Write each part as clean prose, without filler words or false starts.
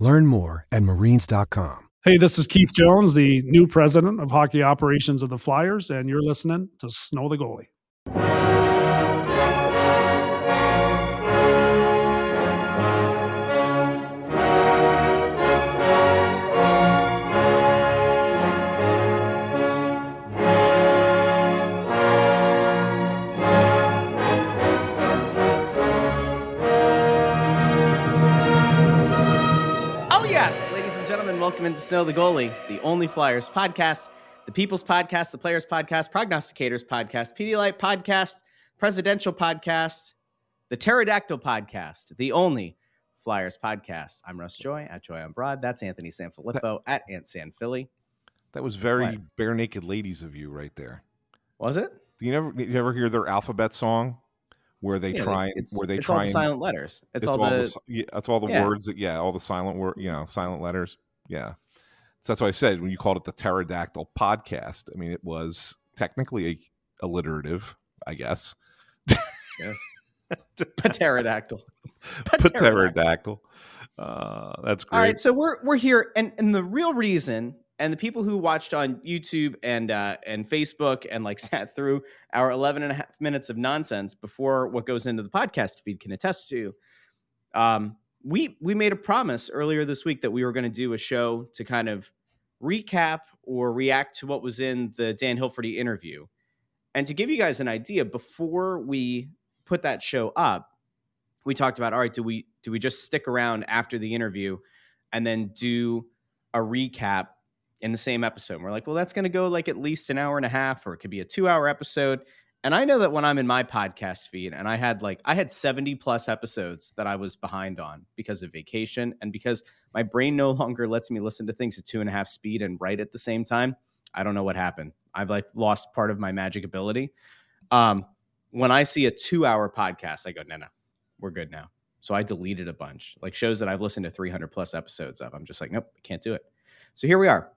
Learn more at marines.com. Hey, this is Keith Jones, the new president of hockey operations of the Flyers, and you're listening to Snow the Goalie. Welcome into Snow the Goalie, the only Flyers podcast, the People's Podcast, the Players Podcast, Prognosticators Podcast, Pedialyte Podcast, Presidential Podcast, the Pterodactyl Podcast, the only Flyers podcast. I'm Russ Joy at JoyOnBroad. That's Anthony Sanfilippo at AntSanPhilly. That was very Bare Naked Ladies of you right there. Was it? You never hear their alphabet song? Where they try the silent letters. It's all the words. All the silent word. Silent letters. Yeah. So that's why I said when you called it the Pterodactyl Podcast. I mean, it was technically alliterative, I guess. Yes. Pterodactyl. Pterodactyl. That's great. All right. So we're here, and the real reason. And the people who watched on YouTube and Facebook and sat through our 11 and a half minutes of nonsense before what goes into the podcast feed can attest to. We made a promise earlier this week that we were going to do a show to kind of recap or react to what was in the Dan Hilferty interview. And to give you guys an idea, before we put that show up, we talked about, all right, do we just stick around after the interview and then do a recap in the same episode? We're like, well, that's going to go at least an hour and a half, or it could be a 2-hour episode. And I know that when I'm in my podcast feed and I had 70 plus episodes that I was behind on because of vacation and because my brain no longer lets me listen to things at 2.5 speed and write at the same time. I don't know what happened. I've lost part of my magic ability. When I see a 2-hour podcast, I go, no, we're good now. So I deleted a bunch, shows that I've listened to 300 plus episodes of. I'm just like, nope, I can't do it. So here we are.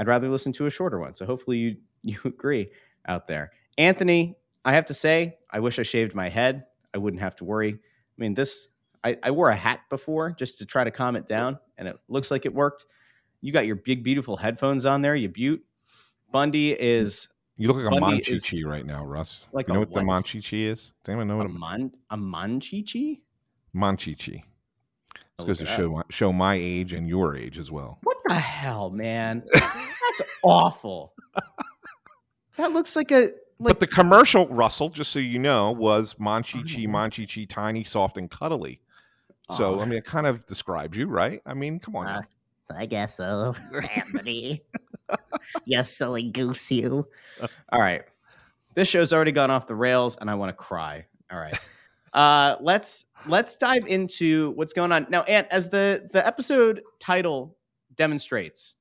I'd rather listen to a shorter one. So hopefully you agree out there. Anthony, I have to say, I wish I shaved my head. I wouldn't have to worry. I mean, I wore a hat before just to try to calm it down, and it looks like it worked. You got your big, beautiful headphones on there, you beaut. Bundy is... You look like a Monchichi right now, Russ. You know what the Monchichi is? Damn, I know what a Monchichi? Monchichi. This goes to show my age and your age as well. What the hell, man? That's awful. That looks like a... But the commercial, Russell, just so you know, was Monchichi, tiny, soft, and cuddly. So, I mean, it kind of describes you, right? I mean, come on. I guess so. Anthony. You silly goose, you. All right. This show's already gone off the rails, and I want to cry. All right. Let's dive into what's going on now. Ant, as the episode title demonstrates,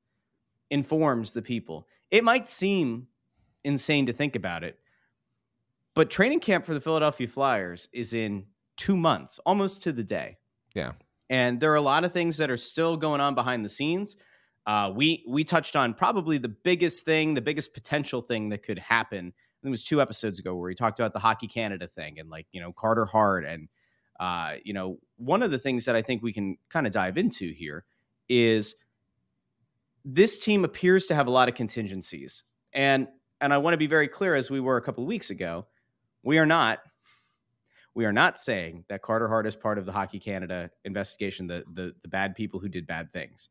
informs the people, it might seem insane to think about it, but training camp for the Philadelphia Flyers is in 2 months, almost to the day. Yeah. And there are a lot of things that are still going on behind the scenes. We touched on probably the biggest potential thing that could happen. It was 2 episodes ago where we talked about the Hockey Canada thing and Carter Hart. And, one of the things that I think we can kind of dive into here is this team appears to have a lot of contingencies. And I want to be very clear, as we were a couple of weeks ago, we are not saying that Carter Hart is part of the Hockey Canada investigation, the bad people who did bad things.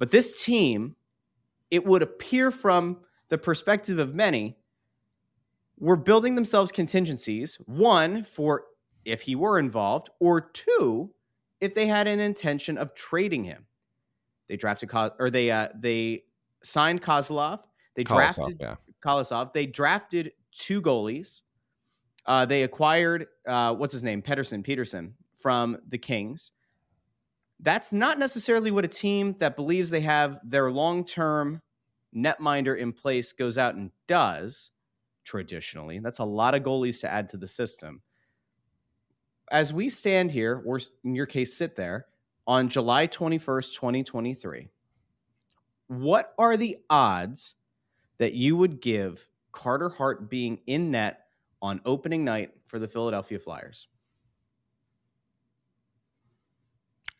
But this team, it would appear from the perspective of many, were building themselves contingencies, one, for if he were involved, or two, if they had an intention of trading him. They drafted they signed Kozlov. They drafted Kolosov. They drafted two goalies. They acquired what's his name, Petersen from the Kings. That's not necessarily what a team that believes they have their long-term netminder in place goes out and does traditionally. That's a lot of goalies to add to the system. As we stand here, or in your case, sit there, on July 21st, 2023, what are the odds that you would give Carter Hart being in net on opening night for the Philadelphia Flyers?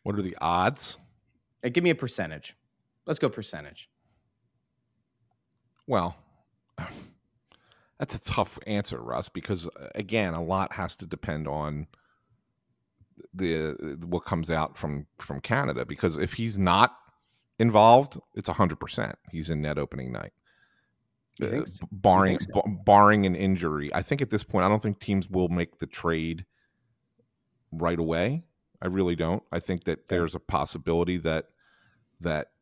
What are the odds? Give me a percentage. Let's go percentage. Well, that's a tough answer, Russ, because, again, a lot has to depend on the what comes out from Canada, because if he's not involved, it's 100%. He's in net opening night. Barring an injury. I think at this point, I don't think teams will make the trade right away. I really don't. I think that there's a possibility that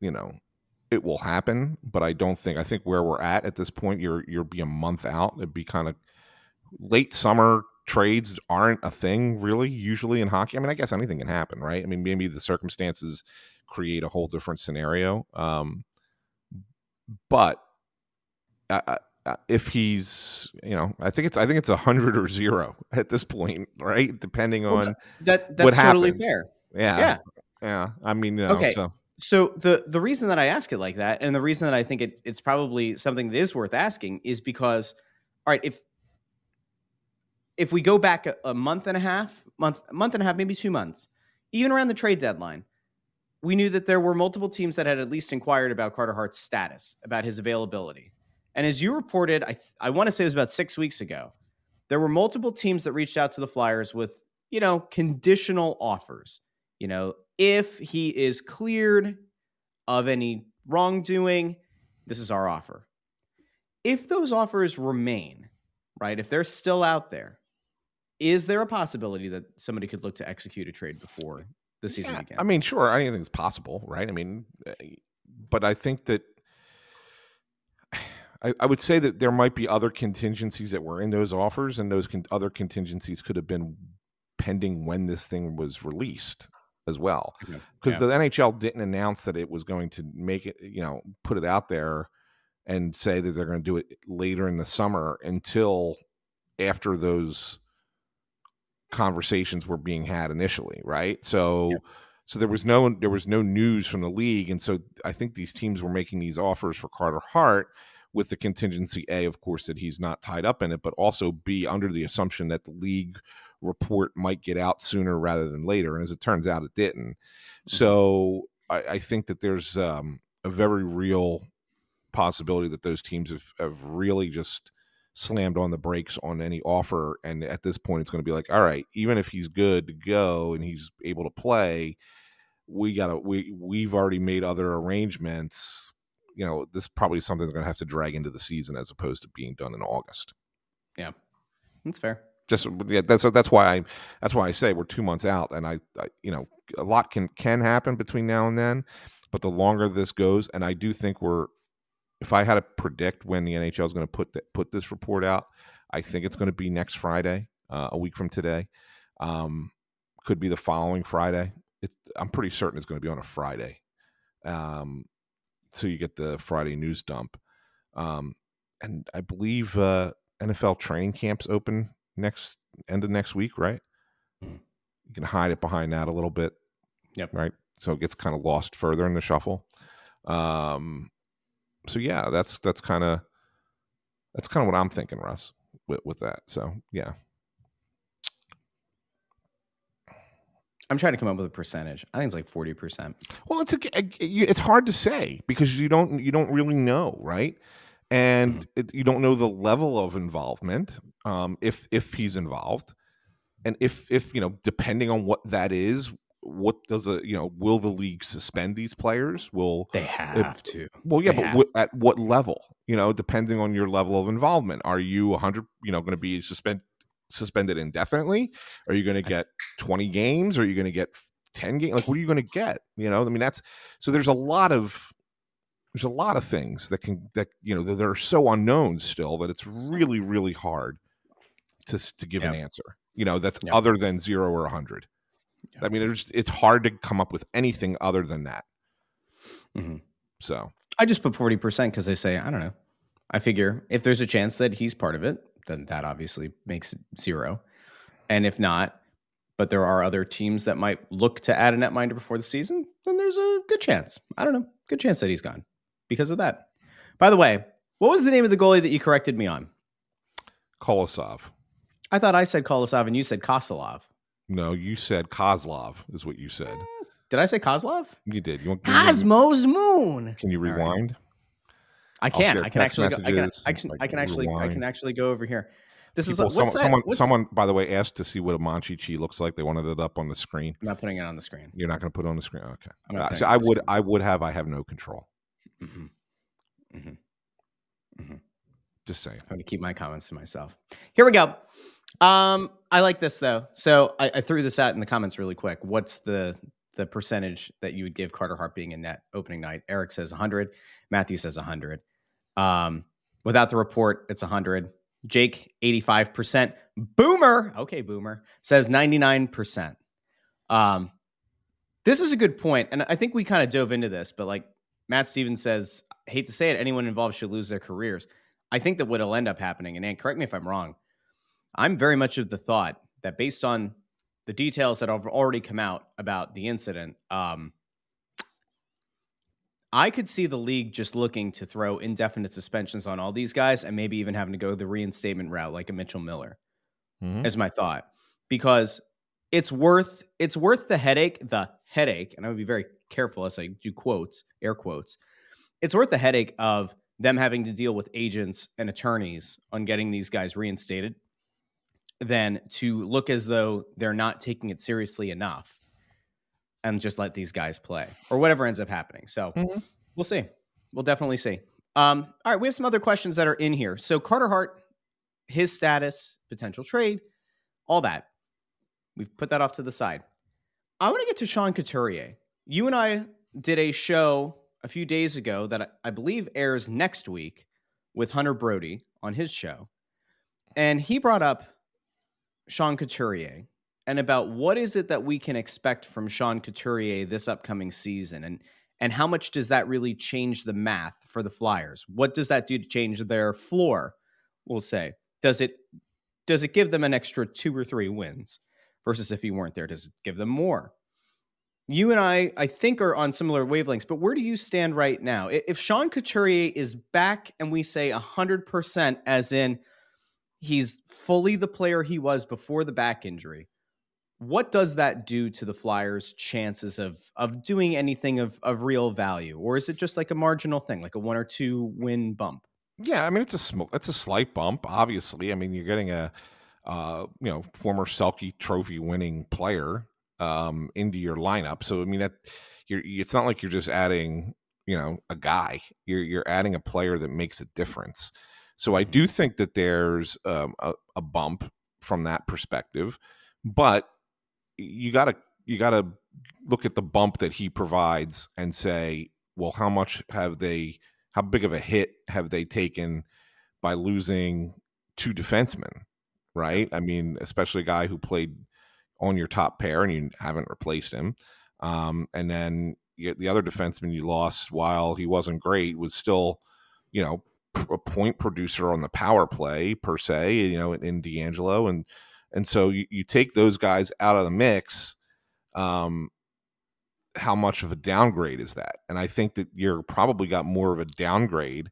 you know, it will happen, but I think where we're at this point, you're be a month out. It'd be kind of late summer. Trades aren't a thing really usually in hockey. I mean, I guess anything can happen, right? I mean, maybe the circumstances create a whole different scenario. But if he's, you know, I think it's 100 or 0 at this point, right? Depending on that's what totally happens. Fair. Yeah. I mean, you know, okay. So the reason that I ask it like that, and the reason that I think it's probably something that is worth asking, is because, all right, if we go back a month and a half, maybe 2 months, even around the trade deadline, we knew that there were multiple teams that had at least inquired about Carter Hart's status, about his availability. And as you reported, I want to say it was about 6 weeks ago, there were multiple teams that reached out to the Flyers with, you know, conditional offers. You know, if he is cleared of any wrongdoing, this is our offer. If those offers remain, right, if they're still out there, is there a possibility that somebody could look to execute a trade before the season begins? I mean, sure, anything's possible, right? I mean, but I think that I would say that there might be other contingencies that were in those offers, and those other contingencies could have been pending when this thing was released as well. Because the NHL didn't announce that it was going to make it, you know, put it out there and say that they're going to do it later in the summer until after those conversations were being had initially, right? So... So there was no news from the league, and so I think these teams were making these offers for Carter Hart with the contingency A, of course, that he's not tied up in it, but also B, under the assumption that the league report might get out sooner rather than later, and as it turns out, it didn't. Mm-hmm. So I think that there's a very real possibility that those teams have really just slammed on the brakes on any offer, and at this point it's going to be like, all right, even if he's good to go and he's able to play, we've already made other arrangements. You know, this is probably something they're going to have to drag into the season as opposed to being done in August. Yeah, that's fair. That's why I say we're 2 months out, and I you know, a lot can happen between now and then, but the longer this goes, and I do think if I had to predict when the NHL is going to put this report out, I think it's going to be next Friday, a week from today. Could be the following Friday. I'm pretty certain it's going to be on a Friday. So you get the Friday news dump. And I believe NFL training camps open end of next week, right? Mm-hmm. You can hide it behind that a little bit. Yep. Right? So it gets kind of lost further in the shuffle. So yeah, that's kind of what I'm thinking, Russ, with that. So yeah, I'm trying to come up with a percentage. I think it's like 40%. Well, it's hard to say because you don't really know, right? And you don't know the level of involvement, if he's involved, and if you know, depending on what that is, what does a, you know, will the league suspend these players? Will they have to? Well, yeah, but at what level? You know, depending on your level of involvement, are you 100? You know, going to be suspended indefinitely? Are you going to get 20 games? Are you going to get 10 games? Like, what are you going to get? You know, I mean, that's so. There's a lot of things that you know that are so unknown still that it's really, really hard to give an answer. You know, that's other than 0 or 100. Yeah. I mean, it's hard to come up with anything other than that. Mm-hmm. So I just put 40% because they say, I don't know. I figure if there's a chance that he's part of it, then that obviously makes it 0. And if not, but there are other teams that might look to add a netminder before the season, then there's a good chance. I don't know. Good chance that he's gone because of that. By the way, what was the name of the goalie that you corrected me on? Kolosov. I thought I said Kolosov and you said Kozlov. No, you said Kozlov is what you said. Did I say Kozlov? You did. You want Cosmo's Moon. Can you rewind? Right. I can. I can actually go over here. This People, is a, what's someone, that? What's... someone, by the way, asked to see what a Monchichi looks like. They wanted it up on the screen. I'm not putting it on the screen. You're not going to put it on the screen. Okay. So I would have. I have no control. Mm-hmm. Mm-hmm. Mm-hmm. Just saying. I'm going to keep my comments to myself. Here we go. I like this though. So I threw this out in the comments really quick. What's the percentage that you would give Carter Hart being in net opening night? Eric says 100. Matthew says 100. Without the report, it's 100. Jake, 85%. Boomer. Okay. Boomer says 99%. This is a good point. And I think we kind of dove into this, but like Matt Stevens says, I hate to say it. Anyone involved should lose their careers. I think that what'll end up happening. And Ant, correct me if I'm wrong. I'm very much of the thought that based on the details that have already come out about the incident, I could see the league just looking to throw indefinite suspensions on all these guys and maybe even having to go the reinstatement route like a Mitchell Miller, is my thought. Because it's worth the headache, and I would be very careful as I do quotes, air quotes. It's worth the headache of them having to deal with agents and attorneys on getting these guys reinstated than to look as though they're not taking it seriously enough and just let these guys play or whatever ends up happening. So we'll see. We'll definitely see. All right. We have some other questions that are in here. So Carter Hart, his status, potential trade, all that. We've put that off to the side. I want to get to Sean Couturier. You and I did a show a few days ago that I believe airs next week with Hunter Brody on his show. And he brought up Sean Couturier and about what is it that we can expect from Sean Couturier this upcoming season, and how much does that really change the math for the Flyers? What does that do to change their floor, we'll say? Does it give them an extra 2 or 3 wins versus if he weren't there? Does it give them more? You and I think are on similar wavelengths, but where do you stand right now? If Sean Couturier is back and we say 100% as in he's fully the player he was before the back injury, what does that do to the Flyers' chances of doing anything of real value? Or is it just like a marginal thing, like a 1 or 2 win bump? Yeah, I mean, it's a slight bump, obviously. I mean, you're getting a former Selke Trophy winning player into your lineup. So I mean, that it's not like you're just adding, you know, a guy. You're adding a player that makes a difference. So I do think that there's a bump from that perspective, but you gotta look at the bump that he provides and say, well, how big of a hit have they taken by losing 2 defensemen, right? I mean, especially a guy who played on your top pair and you haven't replaced him, and then the other defenseman you lost, while he wasn't great, was still, you know, a point producer on the power play per se, you know, in D'Angelo. And so you take those guys out of the mix. How much of a downgrade is that? And I think that you're probably got more of a downgrade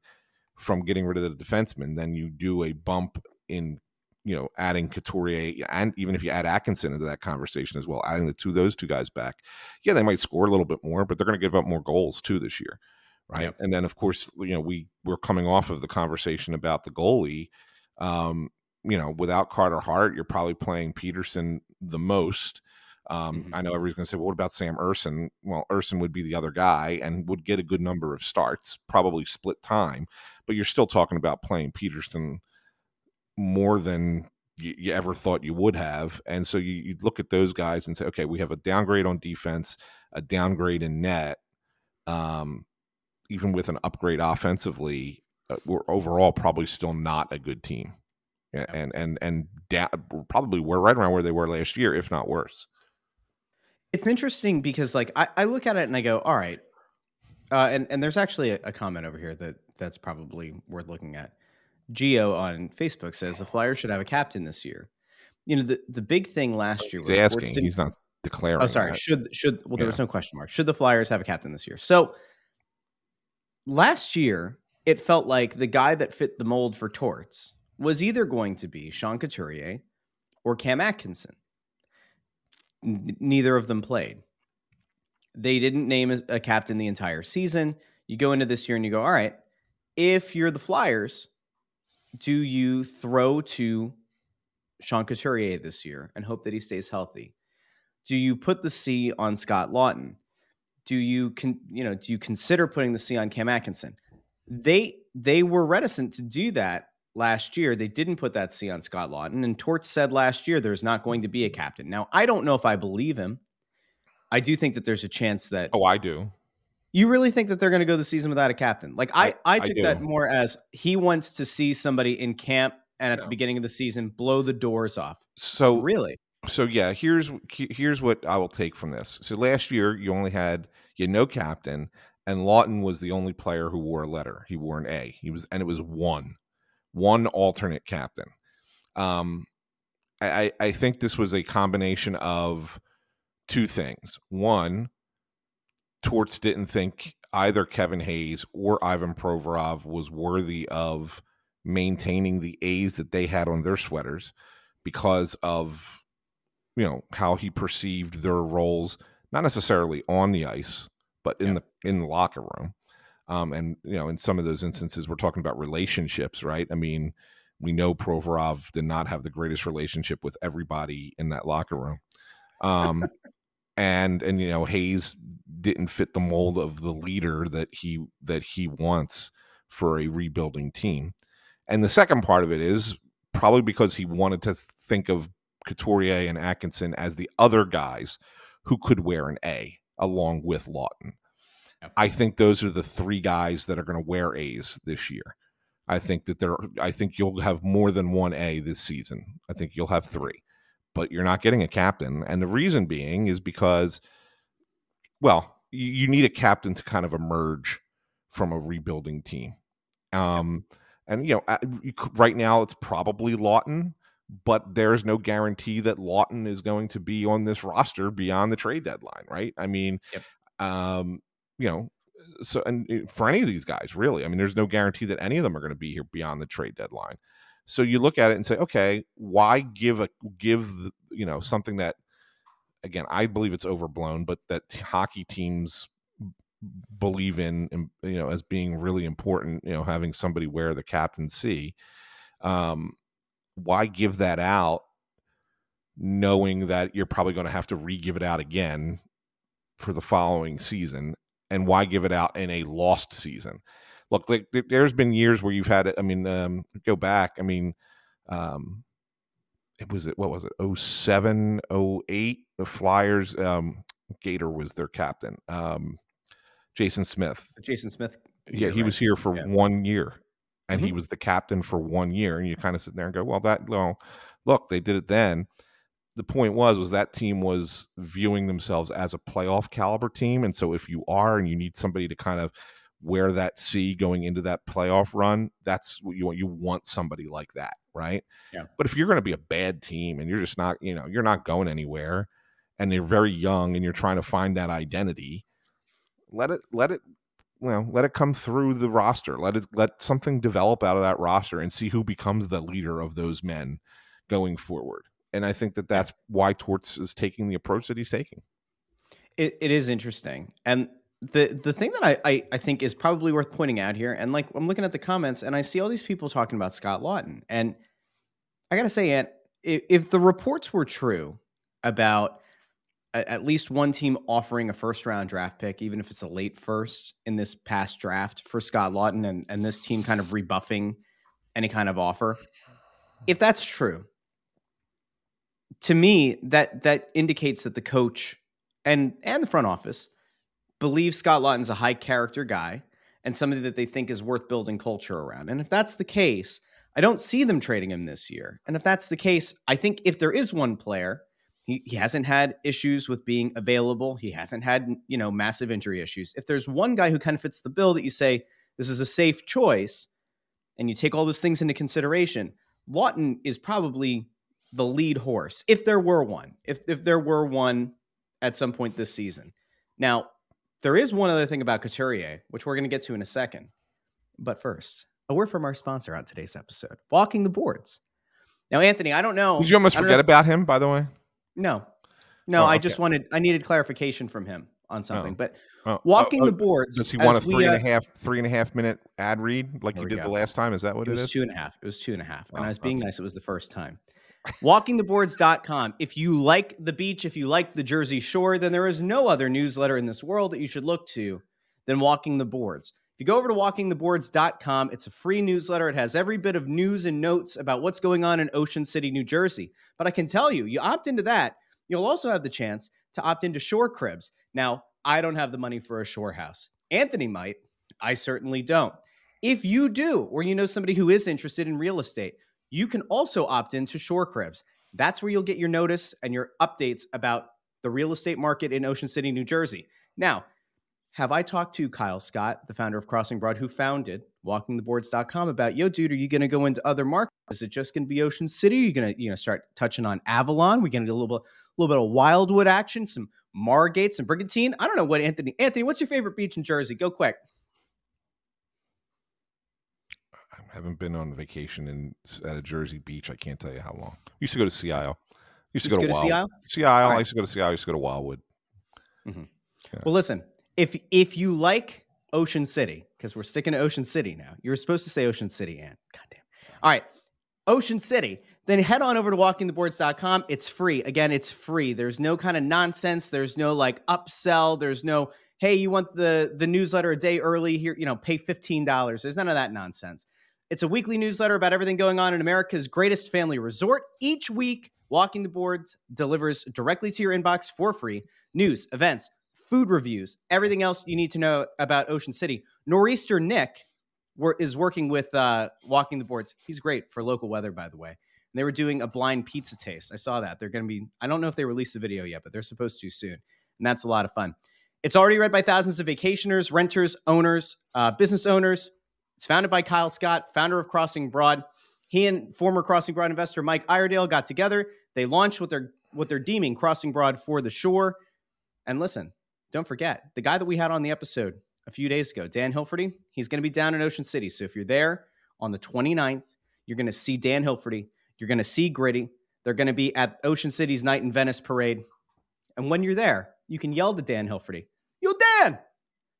from getting rid of the defenseman than you do a bump in, you know, adding Couturier. And even if you add Atkinson into that conversation as well, adding those two guys back. Yeah, they might score a little bit more, but they're going to give up more goals too this year. Right. Yep. And then, of course, you know, we're coming off of the conversation about the goalie. You know, without Carter Hart, you're probably playing Petersen the most. I know everybody's going to say, well, what about Sam Erson? Well, Erson would be the other guy and would get a good number of starts, probably split time, but you're still talking about playing Petersen more than you ever thought you would have. And so you look at those guys and say, okay, we have a downgrade on defense, a downgrade in net, even with an upgrade offensively, we're overall probably still not a good team. Yeah, and probably we're right around where they were last year, if not worse. It's interesting because, like, I look at it and I go, all right. And there's actually a comment over here that's probably worth looking at. Geo on Facebook says the Flyers should have a captain this year. You know, the big thing last year was asking. He's not declaring. Oh, sorry. That. Should there was no question mark. Should the Flyers have a captain this year? So last year, it felt like the guy that fit the mold for Torts was either going to be Sean Couturier or Cam Atkinson. Neither of them played. They didn't name a captain the entire season. You go into this year and you go, all right, if you're the Flyers, do you throw to Sean Couturier this year and hope that he stays healthy? Do you put the C on Scott Laughton? Do you consider putting the C on Cam Atkinson? They were reticent to do that. Last year, they didn't put that C on Scott Laughton, and Torts said last year there's not going to be a captain. Now, I don't know if I believe him. I do think that there's a chance that... Oh, I do. You really think that they're going to go the season without a captain? Like, I took that more as he wants to see somebody in camp and at the beginning of the season blow the doors off. So really? So, yeah, here's what I will take from this. So last year, you only had no captain, and Laughton was the only player who wore a letter. He wore an A. And it was one alternate captain. I think this was a combination of two things. One, Torts didn't think either Kevin Hayes or Ivan Provorov was worthy of maintaining the A's that they had on their sweaters because of, you know, how he perceived their roles, not necessarily on the ice, but in the locker room. And, you know, in some of those instances, we're talking about relationships, right? I mean, we know Provorov did not have the greatest relationship with everybody in that locker room. And, you know, Hayes didn't fit the mold of the leader that he wants for a rebuilding team. And the second part of it is probably because he wanted to think of Couturier and Atkinson as the other guys who could wear an A along with Laughton. I think those are the three guys that are going to wear A's this year. I think you'll have more than one A this season. I think you'll have three, but you're not getting a captain. And the reason being is because, well, you need a captain to kind of emerge from a rebuilding team. And, you know, right now it's probably Laughton, but there's no guarantee that Laughton is going to be on this roster beyond the trade deadline. Right. I mean, you know, so, and for any of these guys, really, I mean, there's no guarantee that any of them are going to be here beyond the trade deadline. So you look at it and say, okay, why give something that, again, I believe it's overblown, but that hockey teams believe in, you know, as being really important, you know, having somebody wear the captaincy. Why give that out knowing that you're probably going to have to re-give it out again for the following season? And why give it out in a lost season? Look, like there's been years where you've had it. I mean, go back. I mean, what was it? 07, 08, the Flyers, Gator was their captain. Jason Smith. Yeah. He was here for 1 year and he was the captain for 1 year. And you kind of sit there and go, well, look, they did it then. The point was that team was viewing themselves as a playoff caliber team. And so if you are, and you need somebody to kind of wear that C going into that playoff run, that's what you want. You want somebody like that. Right. Yeah. But if you're going to be a bad team and you're just not, you know, you're not going anywhere and you're very young and you're trying to find that identity, let it come through the roster. Let something develop out of that roster and see who becomes the leader of those men going forward. And I think that's why Torts is taking the approach that he's taking. It is interesting. And the thing that I think is probably worth pointing out here, and like I'm looking at the comments and I see all these people talking about Scott Laughton. And I got to say, Ant, if the reports were true about at least one team offering a first-round draft pick, even if it's a late first in this past draft for Scott Laughton, and this team kind of rebuffing any kind of offer. If that's true, to me, that indicates that the coach and the front office believe Scott Laughton's a high-character guy and somebody that they think is worth building culture around. And if that's the case, I don't see them trading him this year. And if that's the case, I think if there is one player, he hasn't had issues with being available. He hasn't had, massive injury issues. If there's one guy who kind of fits the bill that you say, this is a safe choice, and you take all those things into consideration, Laughton is probably the lead horse, if there were one, if there were one at some point this season. Now, there is one other thing about Couturier, which we're going to get to in a second. But first, a word from our sponsor on today's episode, Walking the Boards. Now, Anthony, I don't know. Did you almost forget about him, by the way? No, okay. I needed clarification from him on something, but Walking the Boards. Does he want a three and a half minute ad read like you did the last time? Is that what it is? It was two and a half. And I was being nice. It was the first time. WalkingTheBoards.com. If you like the beach, if you like the Jersey Shore, then there is no other newsletter in this world that you should look to than Walking the Boards. If you go over to WalkingTheBoards.com, it's a free newsletter. It has every bit of news and notes about what's going on in Ocean City, New Jersey. But I can tell you opt into that, you'll also have the chance to opt into Shore Cribs. Now, I don't have the money for a shore house. Anthony might. I certainly don't. If you do, or you know somebody who is interested in real estate, you can also opt into Shore Cribs. That's where you'll get your notice and your updates about the real estate market in Ocean City, New Jersey. Now, have I talked to Kyle Scott, the founder of Crossing Broad, who founded WalkingTheBoards.com, about, yo, dude, are you going to go into other markets? Is it just going to be Ocean City? Are you going to start touching on Avalon? We're going to get a little bit of Wildwood action, some Margate, some Brigantine. I don't know what, Anthony, what's your favorite beach in Jersey? Go quick. I haven't been on vacation at a Jersey beach. I can't tell you how long. I used to go to Sea Isle. I used to go to Sea Isle. I used to go to Wildwood. Mm-hmm. Yeah. Well, listen. If you like Ocean City, because we're sticking to Ocean City now, you were supposed to say Ocean City, Ann. Goddamn. All right, Ocean City. Then head on over to WalkingTheBoards.com. It's free. Again, it's free. There's no kind of nonsense. There's no upsell. There's no, hey, you want the newsletter a day early here? Pay $15. There's none of that nonsense. It's a weekly newsletter about everything going on in America's greatest family resort. Each week, Walking the Boards delivers directly to your inbox for free news, events, food reviews, everything else you need to know about Ocean City. Nor'easter Nick is working with Walking the Boards. He's great for local weather, by the way. And they were doing a blind pizza taste. I saw that. They're going to be, I don't know if they released the video yet, but they're supposed to soon. And that's a lot of fun. It's already read by thousands of vacationers, renters, owners, business owners. It's founded by Kyle Scott, founder of Crossing Broad. He and former Crossing Broad investor Mike Iredale got together. They launched what they're deeming Crossing Broad for the Shore. And listen, don't forget, the guy that we had on the episode a few days ago, Dan Hilferty, he's going to be down in Ocean City. So if you're there on the 29th, you're going to see Dan Hilferty. You're going to see Gritty. They're going to be at Ocean City's Night in Venice parade. And when you're there, you can yell to Dan Hilferty, "Yo, Dan,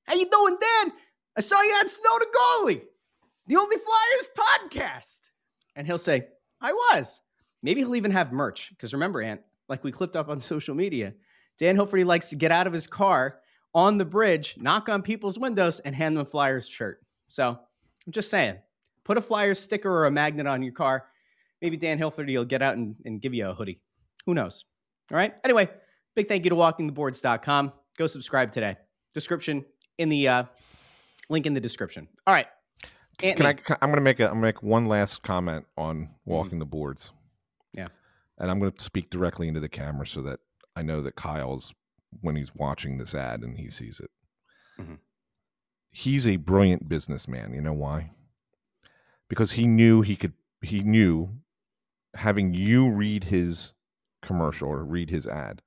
how you doing, Dan? I saw you on SnowTheGoalie, the only Flyers podcast." And he'll say, "I was." Maybe he'll even have merch. Because remember, Ant, like we clipped up on social media, Dan Hilferty likes to get out of his car on the bridge, knock on people's windows, and hand them a Flyers shirt. So I'm just saying, put a Flyers sticker or a magnet on your car. Maybe Dan Hilferty will get out and give you a hoodie. Who knows? All right. Anyway, big thank you to WalkingTheBoards.com. Go subscribe today. Link in the description. All right. Anthony. I'm going to make one last comment on Walking the Boards. Yeah. And I'm going to speak directly into the camera so that I know that Kyle's, when he's watching this ad and he sees it, he's a brilliant businessman. You know why? Because he knew having you read his commercial or read his ad,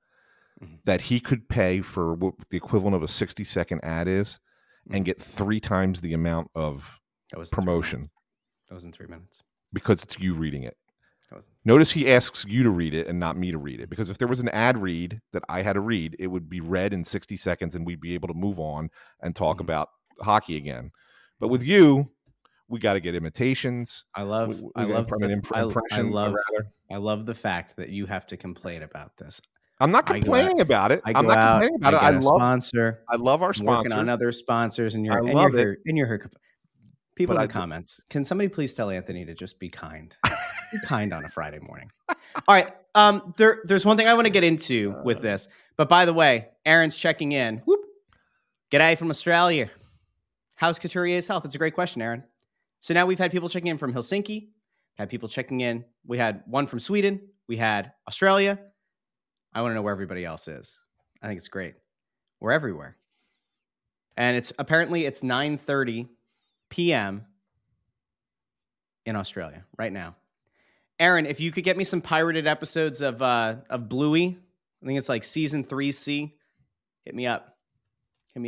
that he could pay for what the equivalent of a 60-second ad is and get 3 times the amount of promotion. That was in 3 minutes. Because it's you reading it. Notice he asks you to read it and not me to read it, because if there was an ad read that I had to read, it would be read in 60 seconds and we'd be able to move on and talk about hockey again. But with you, we got to get imitations. I love the fact that you have to complain about this. I'm not complaining about it. I'm not complaining about it. I love sponsor. I love our sponsors. Working on other sponsors, and your people in the comments. Can somebody please tell Anthony to just be kind? Be kind on a Friday morning. All right. There's one thing I want to get into with this, but by the way, Aaron's checking in. Whoop. G'day from Australia. How's Couturier's health? It's a great question, Aaron. So now we've had people checking in from Helsinki. Had people checking in. We had one from Sweden. We had Australia. I want to know where everybody else is. I think it's great. We're everywhere. And it's apparently 9:30 p.m. in Australia right now. Aaron, if you could get me some pirated episodes of Bluey, I think it's like season 3C. Hit me up. It's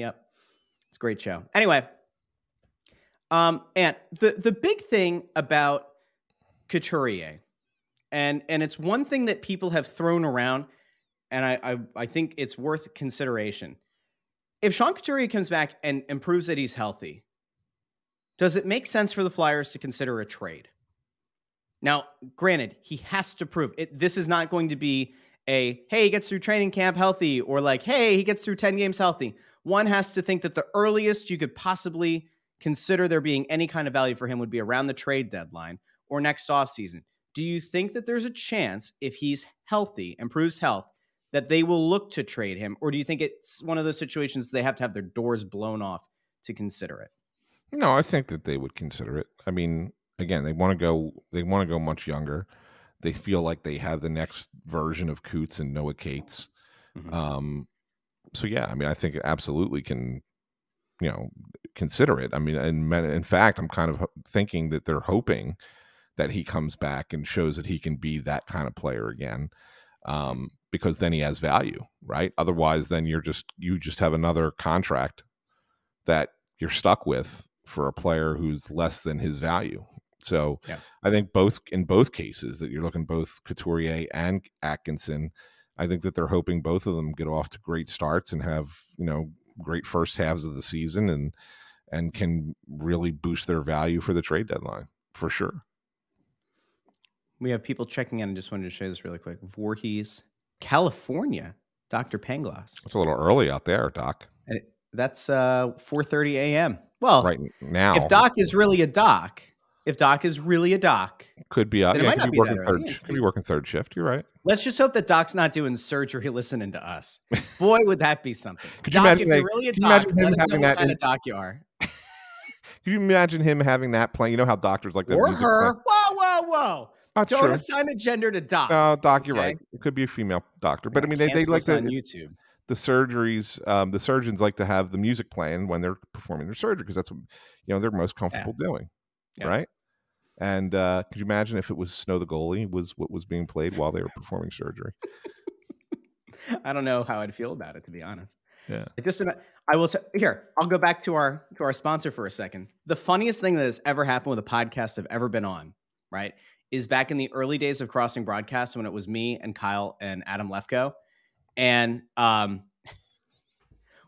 a great show. Anyway, and the big thing about Couturier, and it's one thing that people have thrown around, and I think it's worth consideration. If Sean Couturier comes back and proves that he's healthy, does it make sense for the Flyers to consider a trade? Now, granted, he has to prove it. This is not going to be a, hey, he gets through training camp healthy, or like, hey, he gets through 10 games healthy. One has to think that the earliest you could possibly consider there being any kind of value for him would be around the trade deadline or next offseason. Do you think that there's a chance, if he's healthy and proves health, that they will look to trade him? Or do you think it's one of those situations they have to have their doors blown off to consider it? No, I think that they would consider it. I mean, again, they want to go much younger. They feel like they have the next version of Coots and Noah Cates. Mm-hmm. So yeah, I mean, I think it absolutely can, consider it. I mean, and in fact, I'm kind of thinking that they're hoping that he comes back and shows that he can be that kind of player again, because then he has value, right? Otherwise, then you just have another contract that you're stuck with for a player who's less than his value. So yeah. I think in both cases that you're looking, both Couturier and Atkinson, I think that they're hoping both of them get off to great starts and have, great first halves of the season and can really boost their value for the trade deadline for sure. We have people checking in. I just wanted to show this really quick. Voorhees, California, Dr. Pangloss. It's a little early out there, Doc. That's 4:30 a.m. Well, right now, if Doc is really a doc, could be up. Yeah, could be working third shift. You're right. Let's just hope that Doc's not doing surgery listening to us. Boy, would that be something. Could Doc, you imagine, if you're really a doc, let us know what kind of doc you are. Could you imagine him having that playing? You know how doctors like that. Or music her. Playing. Whoa. Not Don't sure. assign a gender to Doc. No, Doc, you're right. It could be a female doctor. But yeah, I mean, they like to. On YouTube. The surgeries, the surgeons like to have the music playing when they're performing their surgery because that's what they're most comfortable doing, right? And could you imagine if it was "Snow the Goalie" was what was being played while they were performing surgery? I don't know how I'd feel about it, to be honest. Yeah, I'll go back to our sponsor for a second. The funniest thing that has ever happened with a podcast I've ever been on, right, is back in the early days of Crossing Broadcast when it was me and Kyle and Adam Lefko. And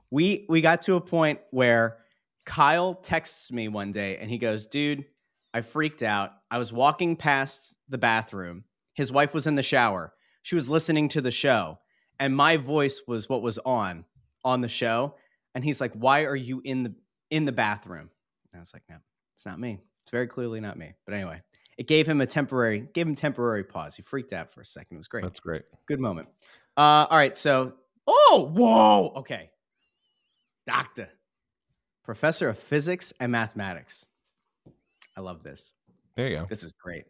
we got to a point where Kyle texts me one day and he goes, dude, I freaked out. I was walking past the bathroom. His wife was in the shower. She was listening to the show. And my voice was what was on the show. And he's like, why are you in the bathroom? And I was like, no, it's not me. It's very clearly not me. But anyway, it gave him temporary pause. He freaked out for a second. It was great. That's great. Good moment. All right, so, okay. Doctor, professor of physics and mathematics. I love this. There you go. This is great.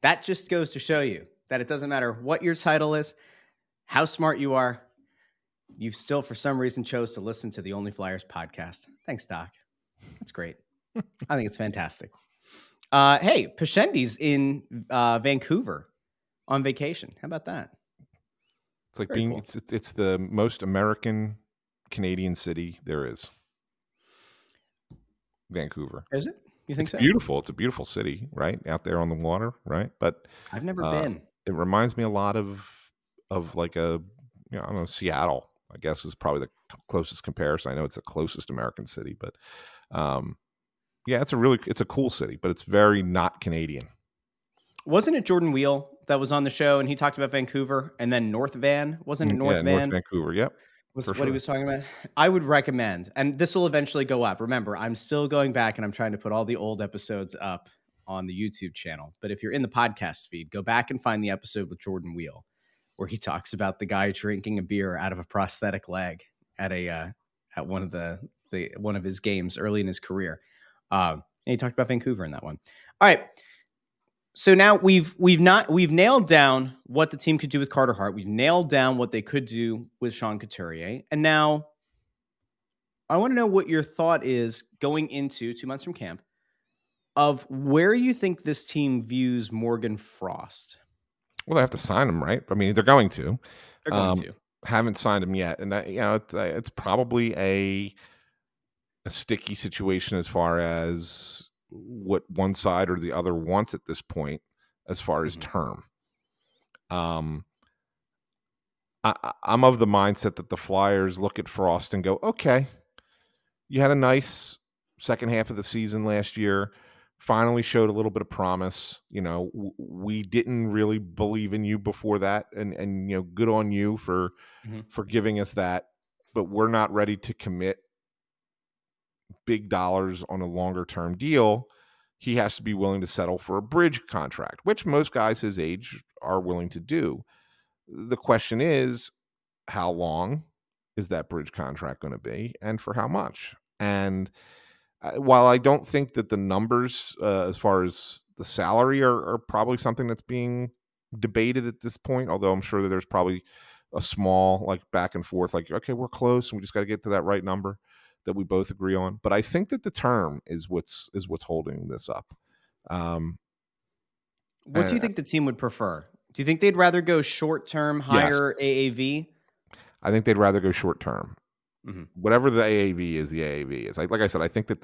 That just goes to show you that it doesn't matter what your title is, how smart you are, you've still, for some reason, chose to listen to the Only Flyers podcast. Thanks, Doc. That's great. I think it's fantastic. Hey, Pashendi's in Vancouver on vacation. How about that? It's like cool. It's the most American Canadian city there is. Vancouver. Is it? You think it's so? Beautiful. It's a beautiful city, right? Out there on the water, right? But I've never been. It reminds me a lot of like a Seattle, I guess, is probably the closest comparison. I know it's the closest American city, but it's a cool city, but it's very not Canadian. Wasn't it Jordan Weal that was on the show, and he talked about Vancouver, and then North Van, wasn't it? North Vancouver, yep. Was what sure. he was talking about. I would recommend, and this will eventually go up. Remember, I'm still going back and I'm trying to put all the old episodes up on the YouTube channel. But if you're in the podcast feed, go back and find the episode with Jordan Weal, where he talks about the guy drinking a beer out of a prosthetic leg at a at one of the one of his games early in his career. And he talked about Vancouver in that one. All right. So now we've nailed down what the team could do with Carter Hart. We've nailed down what they could do with Sean Couturier. And now I want to know what your thought is going into 2 months from camp of where you think this team views Morgan Frost. Well, they have to sign him, right? I mean, they're going to. Haven't signed him yet, and that, you know, it's probably a sticky situation as far as what one side or the other wants at this point, as far as term. I'm of the mindset that the Flyers look at Frost and go, okay, you had a nice second half of the season last year, finally showed a little bit of promise. You know, we didn't really believe in you before that. And, you know, good on you for giving us that, but we're not ready to commit big dollars on a longer term deal. He has to be willing to settle for a bridge contract, which most guys his age are willing to do. The question is, how long is that bridge contract going to be, and for how much? And while I don't think that the numbers as far as the salary are probably something that's being debated at this point, although I'm sure that there's probably a small like back and forth, like, okay, we're close and we just got to get to that right number that we both agree on. But I think that the term is what's holding this up. What do you think the team would prefer? Do you think they'd rather go short-term, higher AAV? I think they'd rather go short-term. Mm-hmm. Whatever the AAV is, the AAV is. Like I said, I think that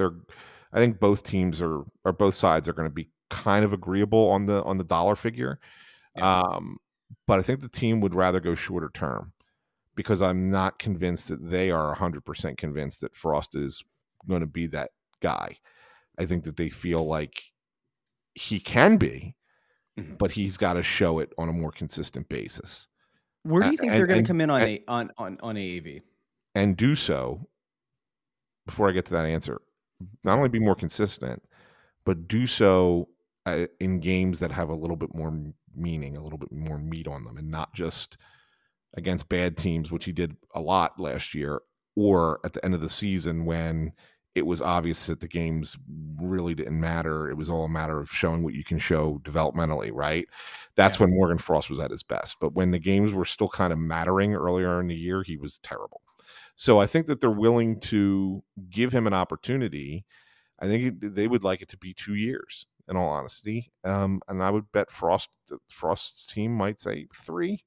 I think both teams or both sides are going to be kind of agreeable on the dollar figure. Yeah. But I think the team would rather go shorter term, because I'm not convinced that they are 100% convinced that Frost is going to be that guy. I think that they feel like he can be, but he's got to show it on a more consistent basis. Where do you think they're going to come in on AAV? And do so, before I get to that answer, not only be more consistent, but do so in games that have a little bit more meaning, a little bit more meat on them, and not just against bad teams, which he did a lot last year, or at the end of the season when it was obvious that the games really didn't matter. It was all a matter of showing what you can show developmentally, right? That's when Morgan Frost was at his best. But when the games were still kind of mattering earlier in the year, he was terrible. So I think that they're willing to give him an opportunity. I think they would like it to be 2 years, in all honesty. And I would bet Frost's team might say 3,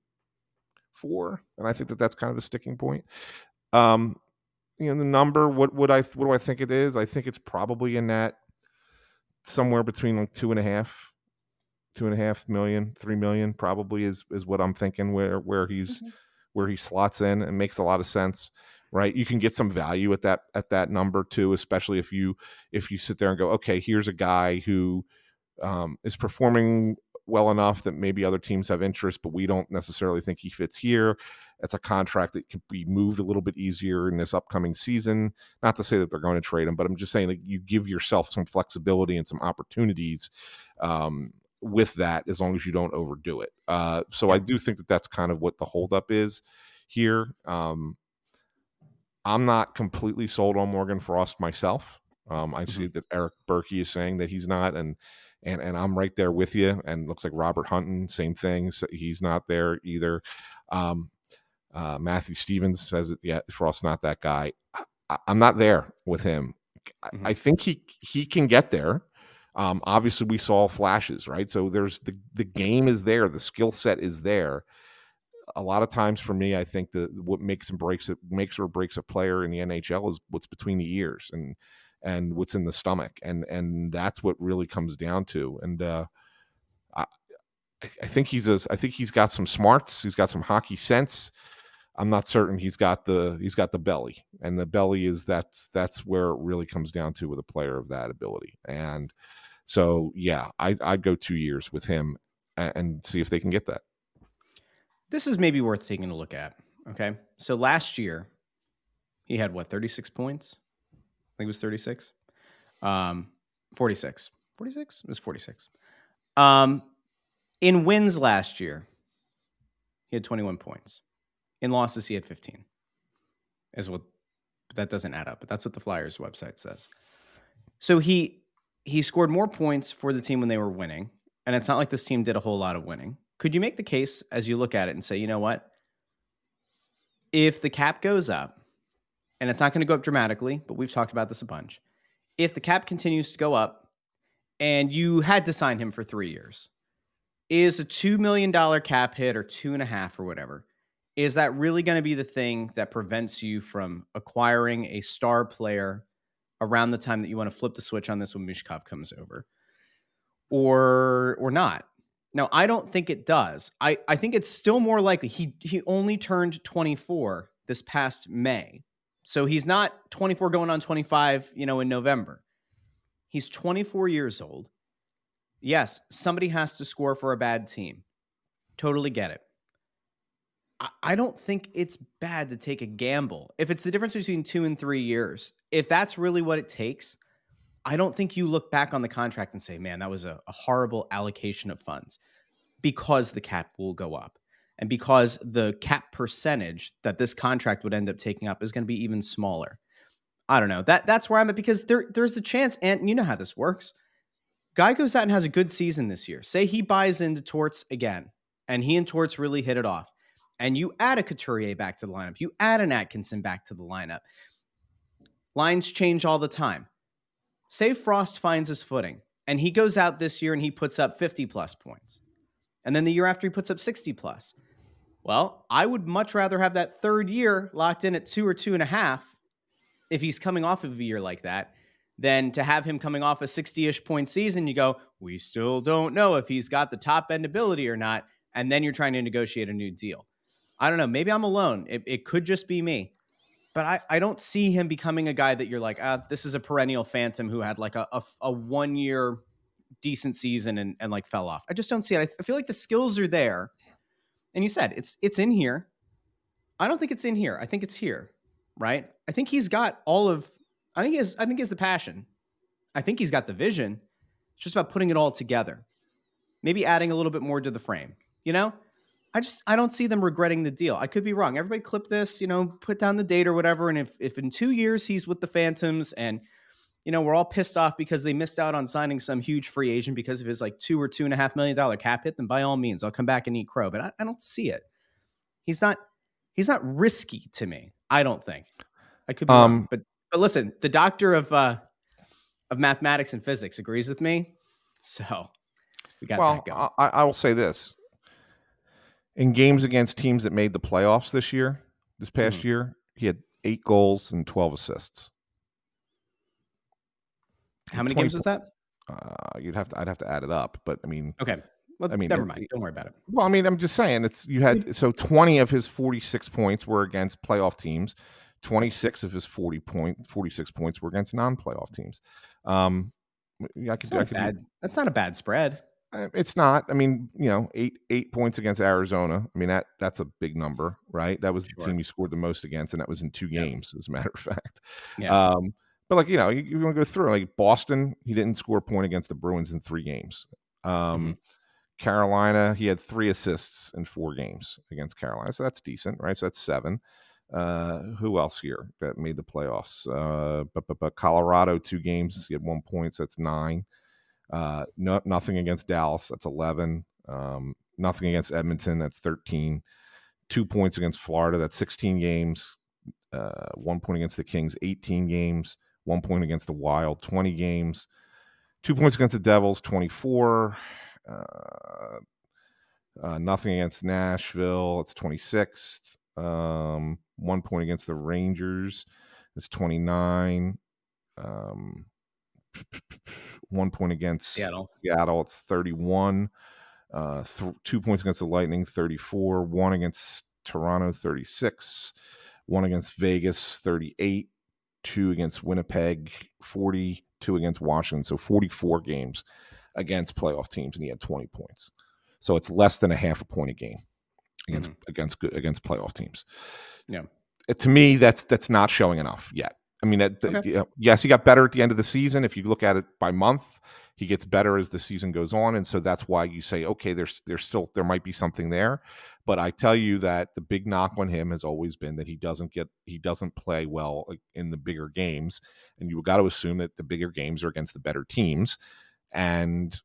4, and I think that that's kind of a sticking point. You know, the number. What do I think it is? I think it's probably in that somewhere between like $2.5 million, $3 million, probably is what I'm thinking. Where he's where he slots in, and makes a lot of sense. Right, you can get some value at that number too, especially if you sit there and go, okay, here's a guy who is performing well enough that maybe other teams have interest, but we don't necessarily think he fits here. It's a contract that can be moved a little bit easier in this upcoming season. Not to say that they're going to trade him, but I'm just saying that you give yourself some flexibility and some opportunities with that, as long as you don't overdo it. So I do think that that's kind of what the holdup is here. I'm not completely sold on Morgan Frost myself. I see that Eric Berkey is saying that he's not, and I'm right there with you. And it looks like Robert Hunton, same thing. So he's not there either. Matthew Stevens says that Frost's not that guy. I'm not there with him. I think he can get there. Obviously, we saw flashes, right? So there's the game is there, the skill set is there. A lot of times for me, I think what makes or breaks a player in the NHL is what's between the ears and what's in the stomach. And that's what really comes down to. And I think he's got some smarts. He's got some hockey sense. I'm not certain he's got the belly, and the belly is that's where it really comes down to with a player of that ability. And so, I'd go 2 years with him. and see if they can get that. This is maybe worth taking a look at. Okay. So last year he had what, 36 points? I think it was 36. 46. It was 46. In wins last year, he had 21 points. In losses, he had 15. Is what, that doesn't add up, but that's what the Flyers website says. So he scored more points for the team when they were winning, and it's not like this team did a whole lot of winning. Could you make the case as you look at it and say, you know what? If the cap goes up, and it's not going to go up dramatically, but we've talked about this a bunch. If the cap continues to go up and you had to sign him for 3 years, is a $2 million cap hit or 2.5 or whatever, is that really going to be the thing that prevents you from acquiring a star player around the time that you want to flip the switch on this when Michkov comes over, or not? Now, I don't think it does. I think it's still more likely. He only turned 24 this past May. So he's not 24 going on 25, in November. He's 24 years old. Yes, somebody has to score for a bad team. Totally get it. I don't think it's bad to take a gamble. If it's the difference between 2 and 3 years, if that's really what it takes, I don't think you look back on the contract and say, man, that was a horrible allocation of funds, because the cap will go up. And because the cap percentage that this contract would end up taking up is going to be even smaller. I don't know. That's where I'm at, because there's a chance, and you know how this works. Guy goes out and has a good season this year. Say he buys into Torts again, and he and Torts really hit it off. And you add a Couturier back to the lineup. You add an Atkinson back to the lineup. Lines change all the time. Say Frost finds his footing, and he goes out this year and he puts up 50-plus points. And then the year after he puts up 60-plus. Well, I would much rather have that third year locked in at 2 or 2.5, if he's coming off of a year like that, than to have him coming off a 60-ish point season. You go, we still don't know if he's got the top-end ability or not, and then you're trying to negotiate a new deal. I don't know. Maybe I'm alone. It could just be me. But I don't see him becoming a guy that you're like, this is a perennial phantom who had like a one-year decent season and like fell off. I just don't see it. I feel like the skills are there. And you said it's in here. I don't think it's in here. I think it's here, right? I think he's got I think he has the passion. I think he's got the vision. It's just about putting it all together. Maybe adding a little bit more to the frame. I don't see them regretting the deal. I could be wrong. Everybody clip this, put down the date or whatever. And if in 2 years he's with the Phantoms and we're all pissed off because they missed out on signing some huge free agent because of his like $2 or $2.5 million cap hit, then by all means, I'll come back and eat crow. But I don't see it. He's not risky to me. I don't think. I could be wrong, but listen, the doctor of mathematics and physics agrees with me, so we got that going. I will say this: in games against teams that made the playoffs this past year, he had 8 goals and 12 assists. How many games was that? I'd have to add it up, but I mean, okay. Well, never mind. Don't worry about it. Well, I'm just saying so 20 of his 46 points were against playoff teams. 26 of his 46 points were against non-playoff teams. That's not a bad spread. It's not. 8 points against Arizona. That's a big number, right? That was the team you scored the most against, and that was in 2 games, as a matter of fact. Yeah. But you want to go through Boston, he didn't score a point against the Bruins in 3 games. Carolina, he had 3 assists in 4 games against Carolina. So that's decent, right? So that's 7. Who else here that made the playoffs? But Colorado, 2 games, he had 1 point. So that's 9. Nothing against Dallas. That's 11. Nothing against Edmonton. That's 13. 2 points against Florida. That's 16 games. 1 point against the Kings, 18 games. 1 point against the Wild, 20 games. 2 points against the Devils, 24. Nothing against Nashville, it's 26. 1 point against the Rangers, it's 29. 1 point against Seattle, it's 31. 2 points against the Lightning, 34. 1 against Toronto, 36. 1 against Vegas, 38. 2 against Winnipeg, 40. 2 against Washington. So 44 games against playoff teams, and he had 20 points. So it's less than a half a point a game against against playoff teams. Yeah, to me, that's not showing enough yet. I mean, yes, he got better at the end of the season. If you look at it by month, he gets better as the season goes on, and so that's why you say, okay, there might be something there. But I tell you that the big knock on him has always been that he doesn't play well in the bigger games, and you've got to assume that the bigger games are against the better teams. And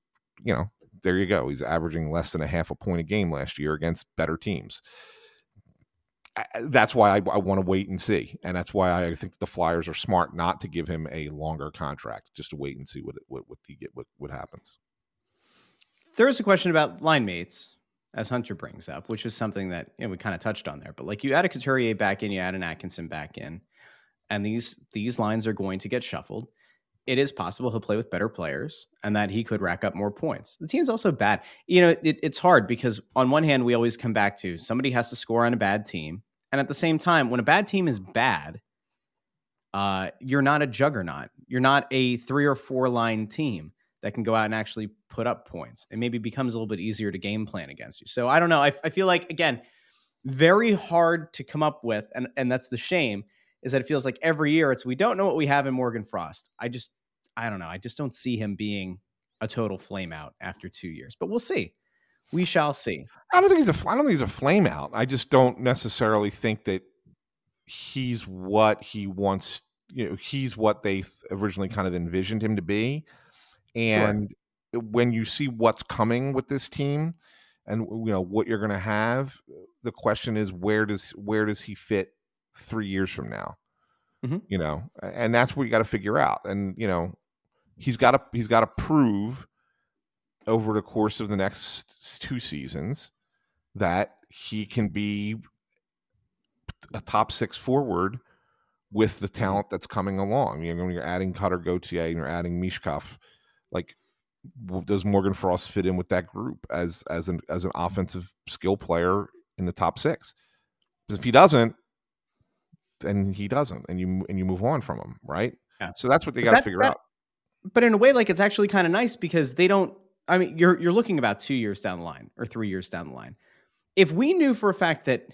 you know, there you go. He's averaging less than a half a point a game last year against better teams. That's why I want to wait and see, and that's why I think the Flyers are smart not to give him a longer contract, just to wait and see what happens. There is a question about line mates, as Hunter brings up, which is something that we kind of touched on there. But like, you add a Couturier back in, you add an Atkinson back in, and these lines are going to get shuffled. It is possible he'll play with better players and that he could rack up more points. The team's also bad. It's hard because on one hand, we always come back to somebody has to score on a bad team. And at the same time, when a bad team is bad, you're not a juggernaut. You're not a 3 or 4 line team that can go out and actually put up points. It maybe becomes a little bit easier to game plan against you. So I don't know. I feel like, again, very hard to come up with. And that's the shame, is that it feels like every year we don't know what we have in Morgan Frost. I don't know. I just don't see him being a total flame out after 2 years, but we'll see. We shall see. I don't think he's a flame out. I just don't necessarily think that he's what he wants. He's what they originally kind of envisioned him to be. And when you see what's coming with this team and what you're going to have, the question is, where does he fit 3 years from now? And that's what you got to figure out. And he's got to prove over the course of the next 2 seasons that he can be a top 6 forward with the talent that's coming along. When you're adding Carter Gauthier and you're adding Michkov, like, does Morgan Frost fit in with that group as an offensive skill player in the top 6? Because if he doesn't, then he doesn't, and you move on from him, right? Yeah. So that's what they got to figure out. But in a way, like, it's actually kind of nice because they don't. I mean, you're looking about 2 years down the line or 3 years down the line. If we knew for a fact that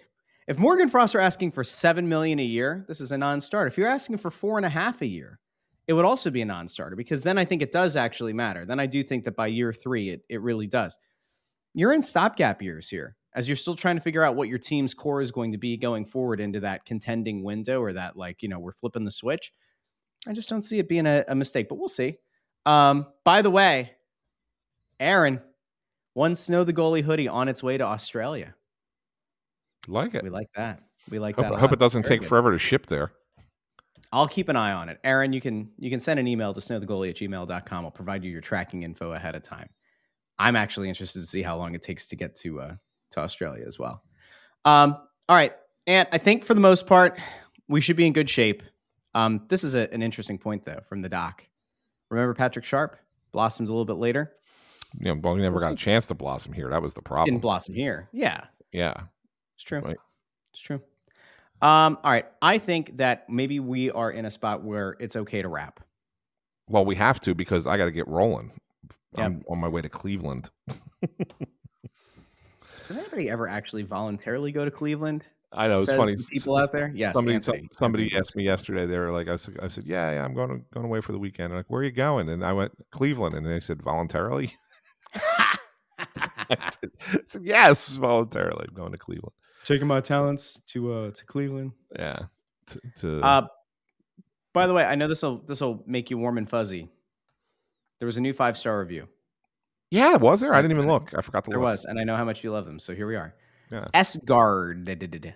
if Morgan Frost were asking for $7 million a year, this is a non-starter. If you're asking for $4.5 million a year, it would also be a non-starter, because then I think it does actually matter. Then I do think that by year 3, it really does. You're in stopgap years here as you're still trying to figure out what your team's core is going to be going forward into that contending window, or that, like, we're flipping the switch. I just don't see it being a mistake, but we'll see. By the way, Aaron, one Snow the Goalie hoodie on its way to Australia. Like it. We like that. I hope it doesn't take forever to ship there. I'll keep an eye on it. Aaron, you can send an email to snowthegoalie@gmail.com. I'll provide you your tracking info ahead of time. I'm actually interested to see how long it takes to get to Australia as well. All right. And I think for the most part, we should be in good shape. This is an interesting point, though, from the doc. Remember Patrick Sharp? Blossomed a little bit later. Yeah, well, he never got a chance to blossom here. That was the problem. Didn't blossom here. Yeah. Yeah. It's true. Right. It's true. All right. I think that maybe we are in a spot where it's okay to wrap. Well, we have to, because I got to get rolling. Yep. I'm on my way to Cleveland. Does anybody ever actually voluntarily go to Cleveland? I know, it's funny. People out there? Yes. Somebody asked me yesterday. They were like, I said, yeah, I'm going away for the weekend. They're like, where are you going? And I went, Cleveland. And they said, voluntarily? I said, yes, voluntarily. I'm going to Cleveland. Taking my talents to Cleveland. Yeah. By the way, I know this will make you warm and fuzzy. There was a new 5-star review. Yeah, was there? I didn't even look. I forgot to look. There was, and I know how much you love them, so here we are. Yeah. S. Guard.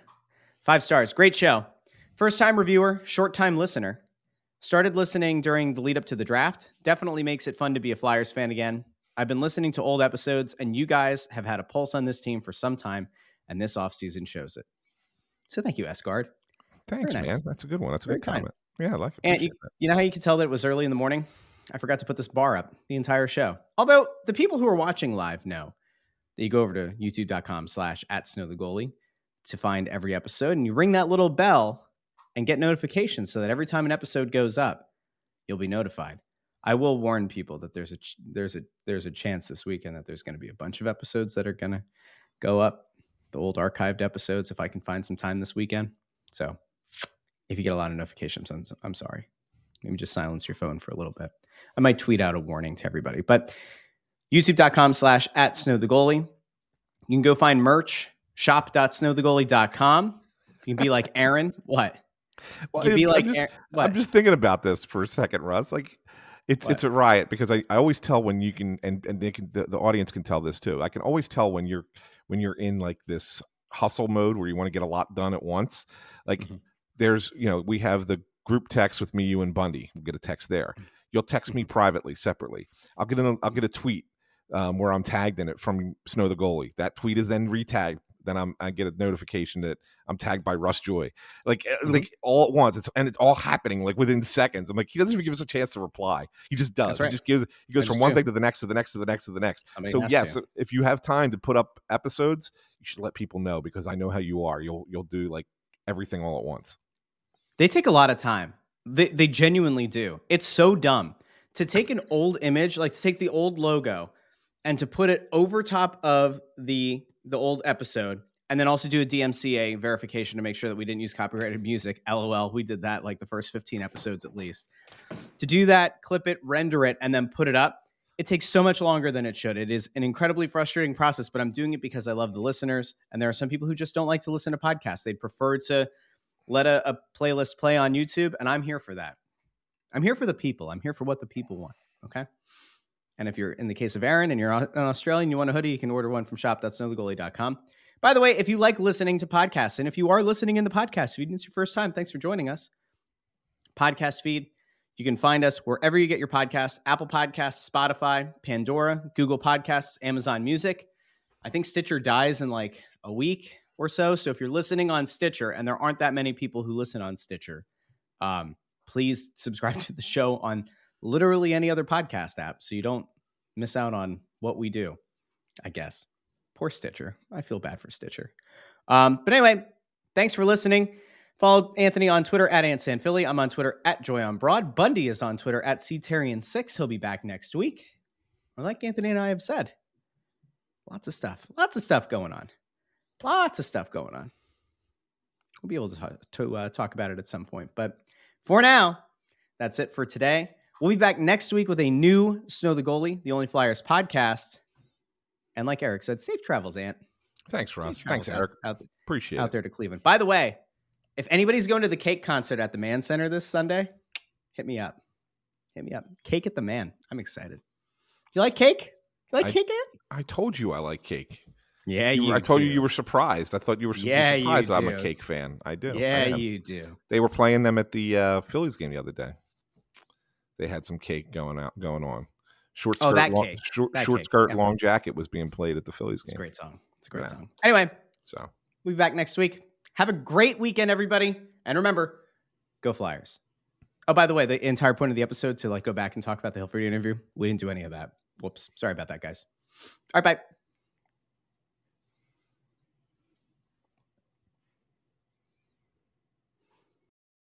5 stars. Great show. First-time reviewer, short-time listener. Started listening during the lead-up to the draft. Definitely makes it fun to be a Flyers fan again. I've been listening to old episodes, and you guys have had a pulse on this team for some time, and this offseason shows it. So thank you, S. Guard. Thanks, nice. Man. That's a good one. That's a good comment. Yeah, I like it. And you know how you could tell that it was early in the morning? I forgot to put this bar up the entire show. Although the people who are watching live know that you go over to youtube.com/@SnowTheGoalie to find every episode, and you ring that little bell and get notifications so that every time an episode goes up, you'll be notified. I will warn people that there's a chance this weekend that there's going to be a bunch of episodes that are going to go up, the old archived episodes, if I can find some time this weekend. So if you get a lot of notifications, I'm sorry. Maybe just silence your phone for a little bit. I might tweet out a warning to everybody, but youtube.com/@SnowTheGoalie. You can go find merch, shop.snowthegoalie.com. You can be like Aaron. What? Well, you can be I'm just thinking about this for a second, Russ. Like, it's a riot because I always tell when you can, and they can, the audience can tell this too. I can always tell when you're in like this hustle mode where you want to get a lot done at once. Like there's, we have the group text with me, you, and Bundy. We'll get a text there. You'll text me privately, separately. I'll get a tweet where I'm tagged in it from Snow the Goalie. That tweet is then retagged. Then I get a notification that I'm tagged by Russ Joy, like all at once. It's all happening like within seconds. I'm like, he doesn't even give us a chance to reply. He just does. Right. He just gives. He goes from one thing to the next to the next to the next to the next. I mean, so yes, so if you have time to put up episodes, you should let people know because I know how you are. You'll do like everything all at once. They take a lot of time. They genuinely do. It's so dumb to take an old image, like to take the old logo, and to put it over top of the old episode, and then also do a DMCA verification to make sure that we didn't use copyrighted music. LOL, we did that like the first 15 episodes at least. To do that, clip it, render it, and then put it up, it takes so much longer than it should. It is an incredibly frustrating process, but I'm doing it because I love the listeners, and there are some people who just don't like to listen to podcasts. They'd prefer to let a playlist play on YouTube, and I'm here for that. I'm here for the people. I'm here for what the people want, okay? And if you're in the case of Aaron and you're an Australian, you want a hoodie, you can order one from shop.snowthegoalie.com. By the way, if you like listening to podcasts, and if you are listening in the podcast feed, it's your first time, thanks for joining us. Podcast feed, you can find us wherever you get your podcasts, Apple Podcasts, Spotify, Pandora, Google Podcasts, Amazon Music. I think Stitcher dies in like a week or so. So if you're listening on Stitcher, and there aren't that many people who listen on Stitcher, please subscribe to the show on literally any other podcast app so you don't miss out on what we do, I guess. Poor Stitcher. I feel bad for Stitcher. But anyway, thanks for listening. Follow Anthony on Twitter at AntSanPhilly. I'm on Twitter at JoyOnBroad. Bundy is on Twitter at CTarian6. He'll be back next week. Or like Anthony and I have said, lots of stuff. Lots of stuff going on. Lots of stuff going on. We'll be able to talk about it at some point. But for now, that's it for today. We'll be back next week with a new Snow the Goalie, the only Flyers podcast. And like Eric said, safe travels, Ant. Thanks, Ross. Thanks, Eric. Appreciate it. Out there to Cleveland. By the way, if anybody's going to the Cake concert at the Mann Center this Sunday, hit me up. Cake at the Mann. I'm excited. You like Cake? You like Cake, Ant? I told you I like Cake. Yeah, you do. I told you you were surprised. I thought you were surprised I'm a Cake fan. I do. Yeah, you do. They were playing them at the Phillies game the other day. They had some Cake going on. Short skirt, long jacket was being played at the Phillies game. It's a great song. Anyway, so we'll be back next week. Have a great weekend, everybody. And remember, go Flyers. Oh, by the way, the entire point of the episode to like go back and talk about the Hilferty interview, we didn't do any of that. Whoops. Sorry about that, guys. All right, bye.